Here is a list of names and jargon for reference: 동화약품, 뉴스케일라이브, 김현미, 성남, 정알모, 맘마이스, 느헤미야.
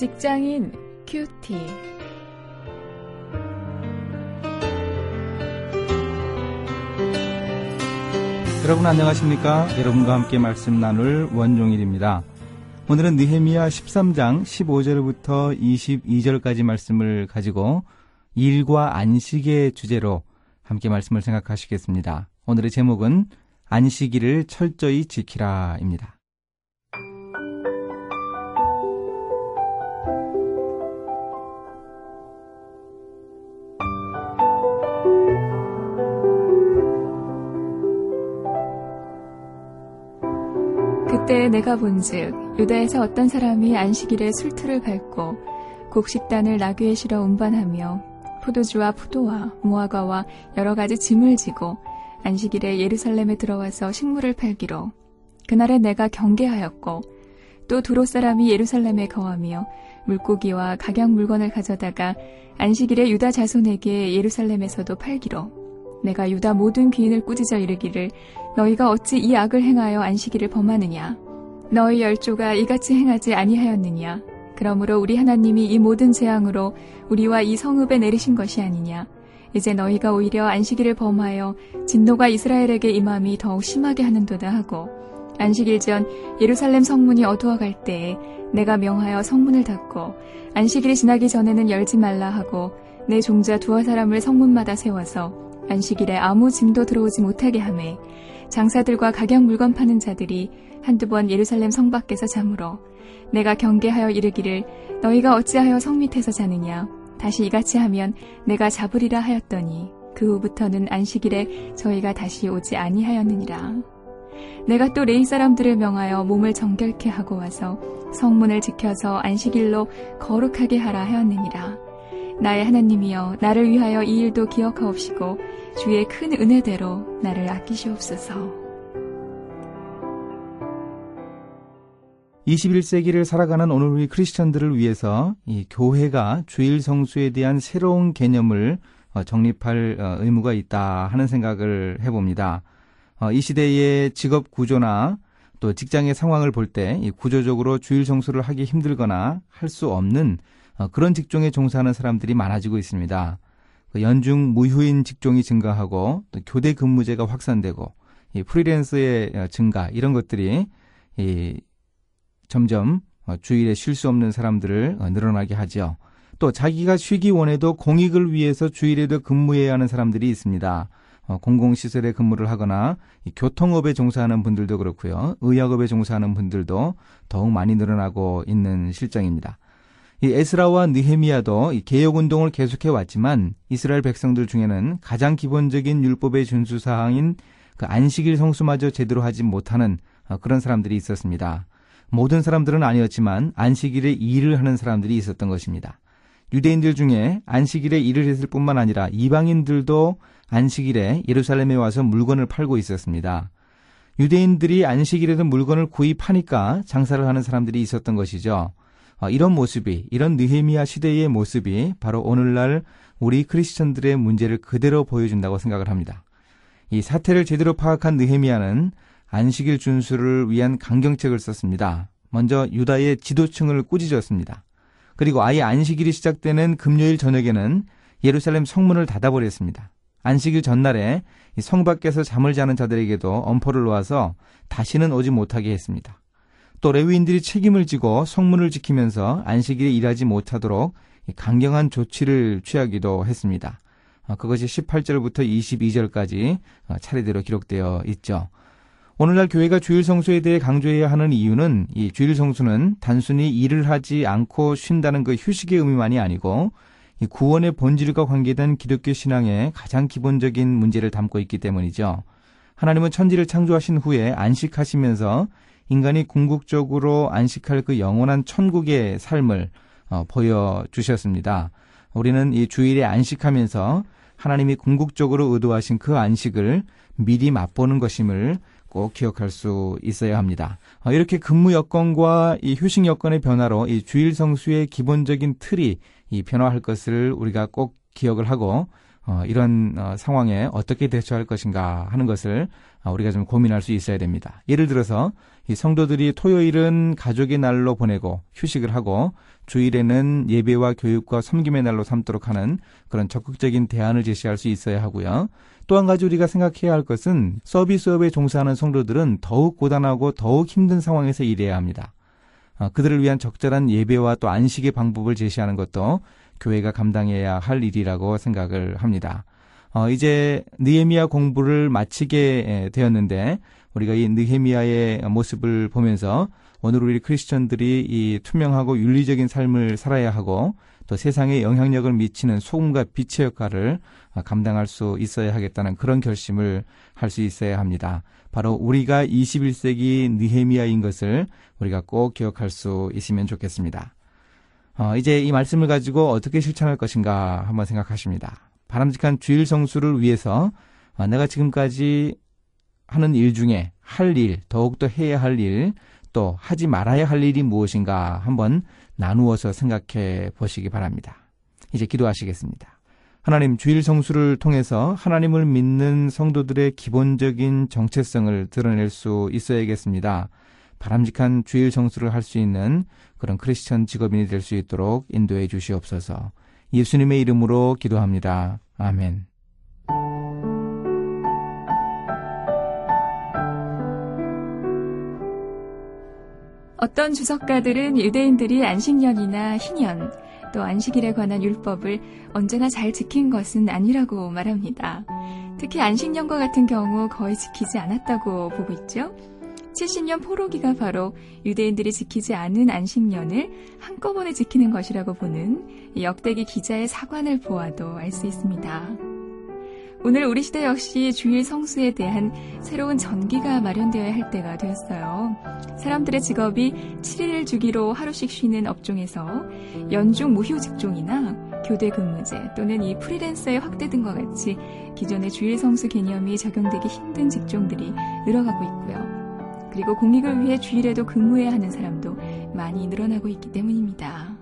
직장인 큐티. 여러분 안녕하십니까? 여러분과 함께 말씀 나눌 원종일입니다. 오늘은 느헤미야 13장 15절부터 22절까지 말씀을 가지고 일과 안식의 주제로 함께 말씀을 생각하시겠습니다. 오늘의 제목은 안식일을 철저히 지키라입니다. 그때 내가 본즉 유다에서 어떤 사람이 안식일에 술틀을 밟고 곡식단을 나귀에 실어 운반하며 포도주와 포도와 무화과와 여러 가지 짐을 지고 안식일에 예루살렘에 들어와서 식물을 팔기로 그날에 내가 경계하였고, 또 두롯 사람이 예루살렘에 거하며 물고기와 각양 물건을 가져다가 안식일에 유다 자손에게 예루살렘에서도 팔기로 내가 유다 모든 귀인을 꾸짖어 이르기를, 너희가 어찌 이 악을 행하여 안식일을 범하느냐? 너희 열조가 이같이 행하지 아니하였느냐? 그러므로 우리 하나님이 이 모든 재앙으로 우리와 이 성읍에 내리신 것이 아니냐? 이제 너희가 오히려 안식일을 범하여 진노가 이스라엘에게 임함이 더욱 심하게 하는도다 하고, 안식일 전 예루살렘 성문이 어두워갈 때에 내가 명하여 성문을 닫고 안식일이 지나기 전에는 열지 말라 하고, 내 종자 두어 사람을 성문마다 세워서 안식일에 아무 짐도 들어오지 못하게 하매, 장사들과 각양 물건 파는 자들이 한두 번 예루살렘 성 밖에서 잠으로 내가 경계하여 이르기를, 너희가 어찌하여 성 밑에서 자느냐? 다시 이같이 하면 내가 잡으리라 하였더니, 그 후부터는 안식일에 저희가 다시 오지 아니하였느니라. 내가 또 레위 사람들을 명하여 몸을 정결케 하고 와서 성문을 지켜서 안식일로 거룩하게 하라 하였느니라. 나의 하나님이여, 나를 위하여 이 일도 기억하옵시고 주의 큰 은혜대로 나를 아끼시옵소서. 21세기를 살아가는 오늘 우리 크리스천들을 위해서 이 교회가 주일 성수에 대한 새로운 개념을 정립할 의무가 있다 하는 생각을 해봅니다. 이 시대의 직업 구조나 또 직장의 상황을 볼 때 구조적으로 주일 성수를 하기 힘들거나 할 수 없는 그런 직종에 종사하는 사람들이 많아지고 있습니다. 연중 무휴인 직종이 증가하고, 또 교대 근무제가 확산되고, 프리랜서의 증가, 이런 것들이 점점 주일에 쉴 수 없는 사람들을 늘어나게 하죠. 또 자기가 쉬기 원해도 공익을 위해서 주일에도 근무해야 하는 사람들이 있습니다. 공공시설에 근무를 하거나 교통업에 종사하는 분들도 그렇고요. 의약업에 종사하는 분들도 더욱 많이 늘어나고 있는 실정입니다. 이 에스라와 느헤미야도 개혁운동을 계속해왔지만 이스라엘 백성들 중에는 가장 기본적인 율법의 준수사항인 그 안식일 성수마저 제대로 하지 못하는 그런 사람들이 있었습니다. 모든 사람들은 아니었지만 안식일에 일을 하는 사람들이 있었던 것입니다. 유대인들 중에 안식일에 일을 했을 뿐만 아니라 이방인들도 안식일에 예루살렘에 와서 물건을 팔고 있었습니다. 유대인들이 안식일에도 물건을 구입하니까 장사를 하는 사람들이 있었던 것이죠. 이런 모습이, 이런 느헤미야 시대의 모습이 바로 오늘날 우리 크리스천들의 문제를 그대로 보여준다고 생각을 합니다. 이 사태를 제대로 파악한 느헤미야는 안식일 준수를 위한 강경책을 썼습니다. 먼저 유다의 지도층을 꾸짖었습니다. 그리고 아예 안식일이 시작되는 금요일 저녁에는 예루살렘 성문을 닫아버렸습니다. 안식일 전날에 성 밖에서 잠을 자는 자들에게도 엄포를 놓아서 다시는 오지 못하게 했습니다. 또 레위인들이 책임을 지고 성문을 지키면서 안식일에 일하지 못하도록 강경한 조치를 취하기도 했습니다. 그것이 18절부터 22절까지 차례대로 기록되어 있죠. 오늘날 교회가 주일 성수에 대해 강조해야 하는 이유는, 이 주일 성수는 단순히 일을 하지 않고 쉰다는 그 휴식의 의미만이 아니고 이 구원의 본질과 관계된 기독교 신앙의 가장 기본적인 문제를 담고 있기 때문이죠. 하나님은 천지를 창조하신 후에 안식하시면서 인간이 궁극적으로 안식할 그 영원한 천국의 삶을 보여주셨습니다. 우리는 이 주일에 안식하면서 하나님이 궁극적으로 의도하신 그 안식을 미리 맛보는 것임을 꼭 기억할 수 있어야 합니다. 이렇게 근무 여건과 이 휴식 여건의 변화로 이 주일 성수의 기본적인 틀이 변화할 것을 우리가 꼭 기억을 하고 이런 상황에 어떻게 대처할 것인가 하는 것을 우리가 좀 고민할 수 있어야 됩니다. 예를 들어서 이 성도들이 토요일은 가족의 날로 보내고 휴식을 하고 주일에는 예배와 교육과 섬김의 날로 삼도록 하는 그런 적극적인 대안을 제시할 수 있어야 하고요. 또 한 가지 우리가 생각해야 할 것은 서비스업에 종사하는 성도들은 더욱 고단하고 더욱 힘든 상황에서 일해야 합니다. 그들을 위한 적절한 예배와 또 안식의 방법을 제시하는 것도 교회가 감당해야 할 일이라고 생각을 합니다. 이제 느헤미야 공부를 마치게 되었는데 우리가 이 느헤미야의 모습을 보면서 오늘 우리 크리스천들이 이 투명하고 윤리적인 삶을 살아야 하고 또 세상에 영향력을 미치는 소금과 빛의 역할을 감당할 수 있어야 하겠다는 그런 결심을 할 수 있어야 합니다. 바로 우리가 21세기 느헤미야인 것을 우리가 꼭 기억할 수 있으면 좋겠습니다. 이제 이 말씀을 가지고 어떻게 실천할 것인가 한번 생각하십니다. 바람직한 주일 성수를 위해서 내가 지금까지 하는 일 중에 할 일, 더욱더 해야 할 일, 또 하지 말아야 할 일이 무엇인가 한번 나누어서 생각해 보시기 바랍니다. 이제 기도하시겠습니다. 하나님, 주일 성수를 통해서 하나님을 믿는 성도들의 기본적인 정체성을 드러낼 수 있어야겠습니다. 바람직한 주일 성수를 할 수 있는 그런 크리스천 직업인이 될 수 있도록 인도해 주시옵소서. 예수님의 이름으로 기도합니다. 아멘. 어떤 주석가들은 유대인들이 안식년이나 희년, 또 안식일에 관한 율법을 언제나 잘 지킨 것은 아니라고 말합니다. 특히 안식년과 같은 경우 거의 지키지 않았다고 보고 있죠. 70년 포로기가 바로 유대인들이 지키지 않은 안식년을 한꺼번에 지키는 것이라고 보는 역대기 기자의 사관을 보아도 알 수 있습니다. 오늘 우리 시대 역시 주일 성수에 대한 새로운 전기가 마련되어야 할 때가 되었어요. 사람들의 직업이 7일을 주기로 하루씩 쉬는 업종에서 연중 무휴 직종이나 교대 근무제 또는 이 프리랜서의 확대 등과 같이 기존의 주일 성수 개념이 적용되기 힘든 직종들이 늘어가고 있고요. 그리고 공익을 위해 주일에도 근무해야 하는 사람도 많이 늘어나고 있기 때문입니다.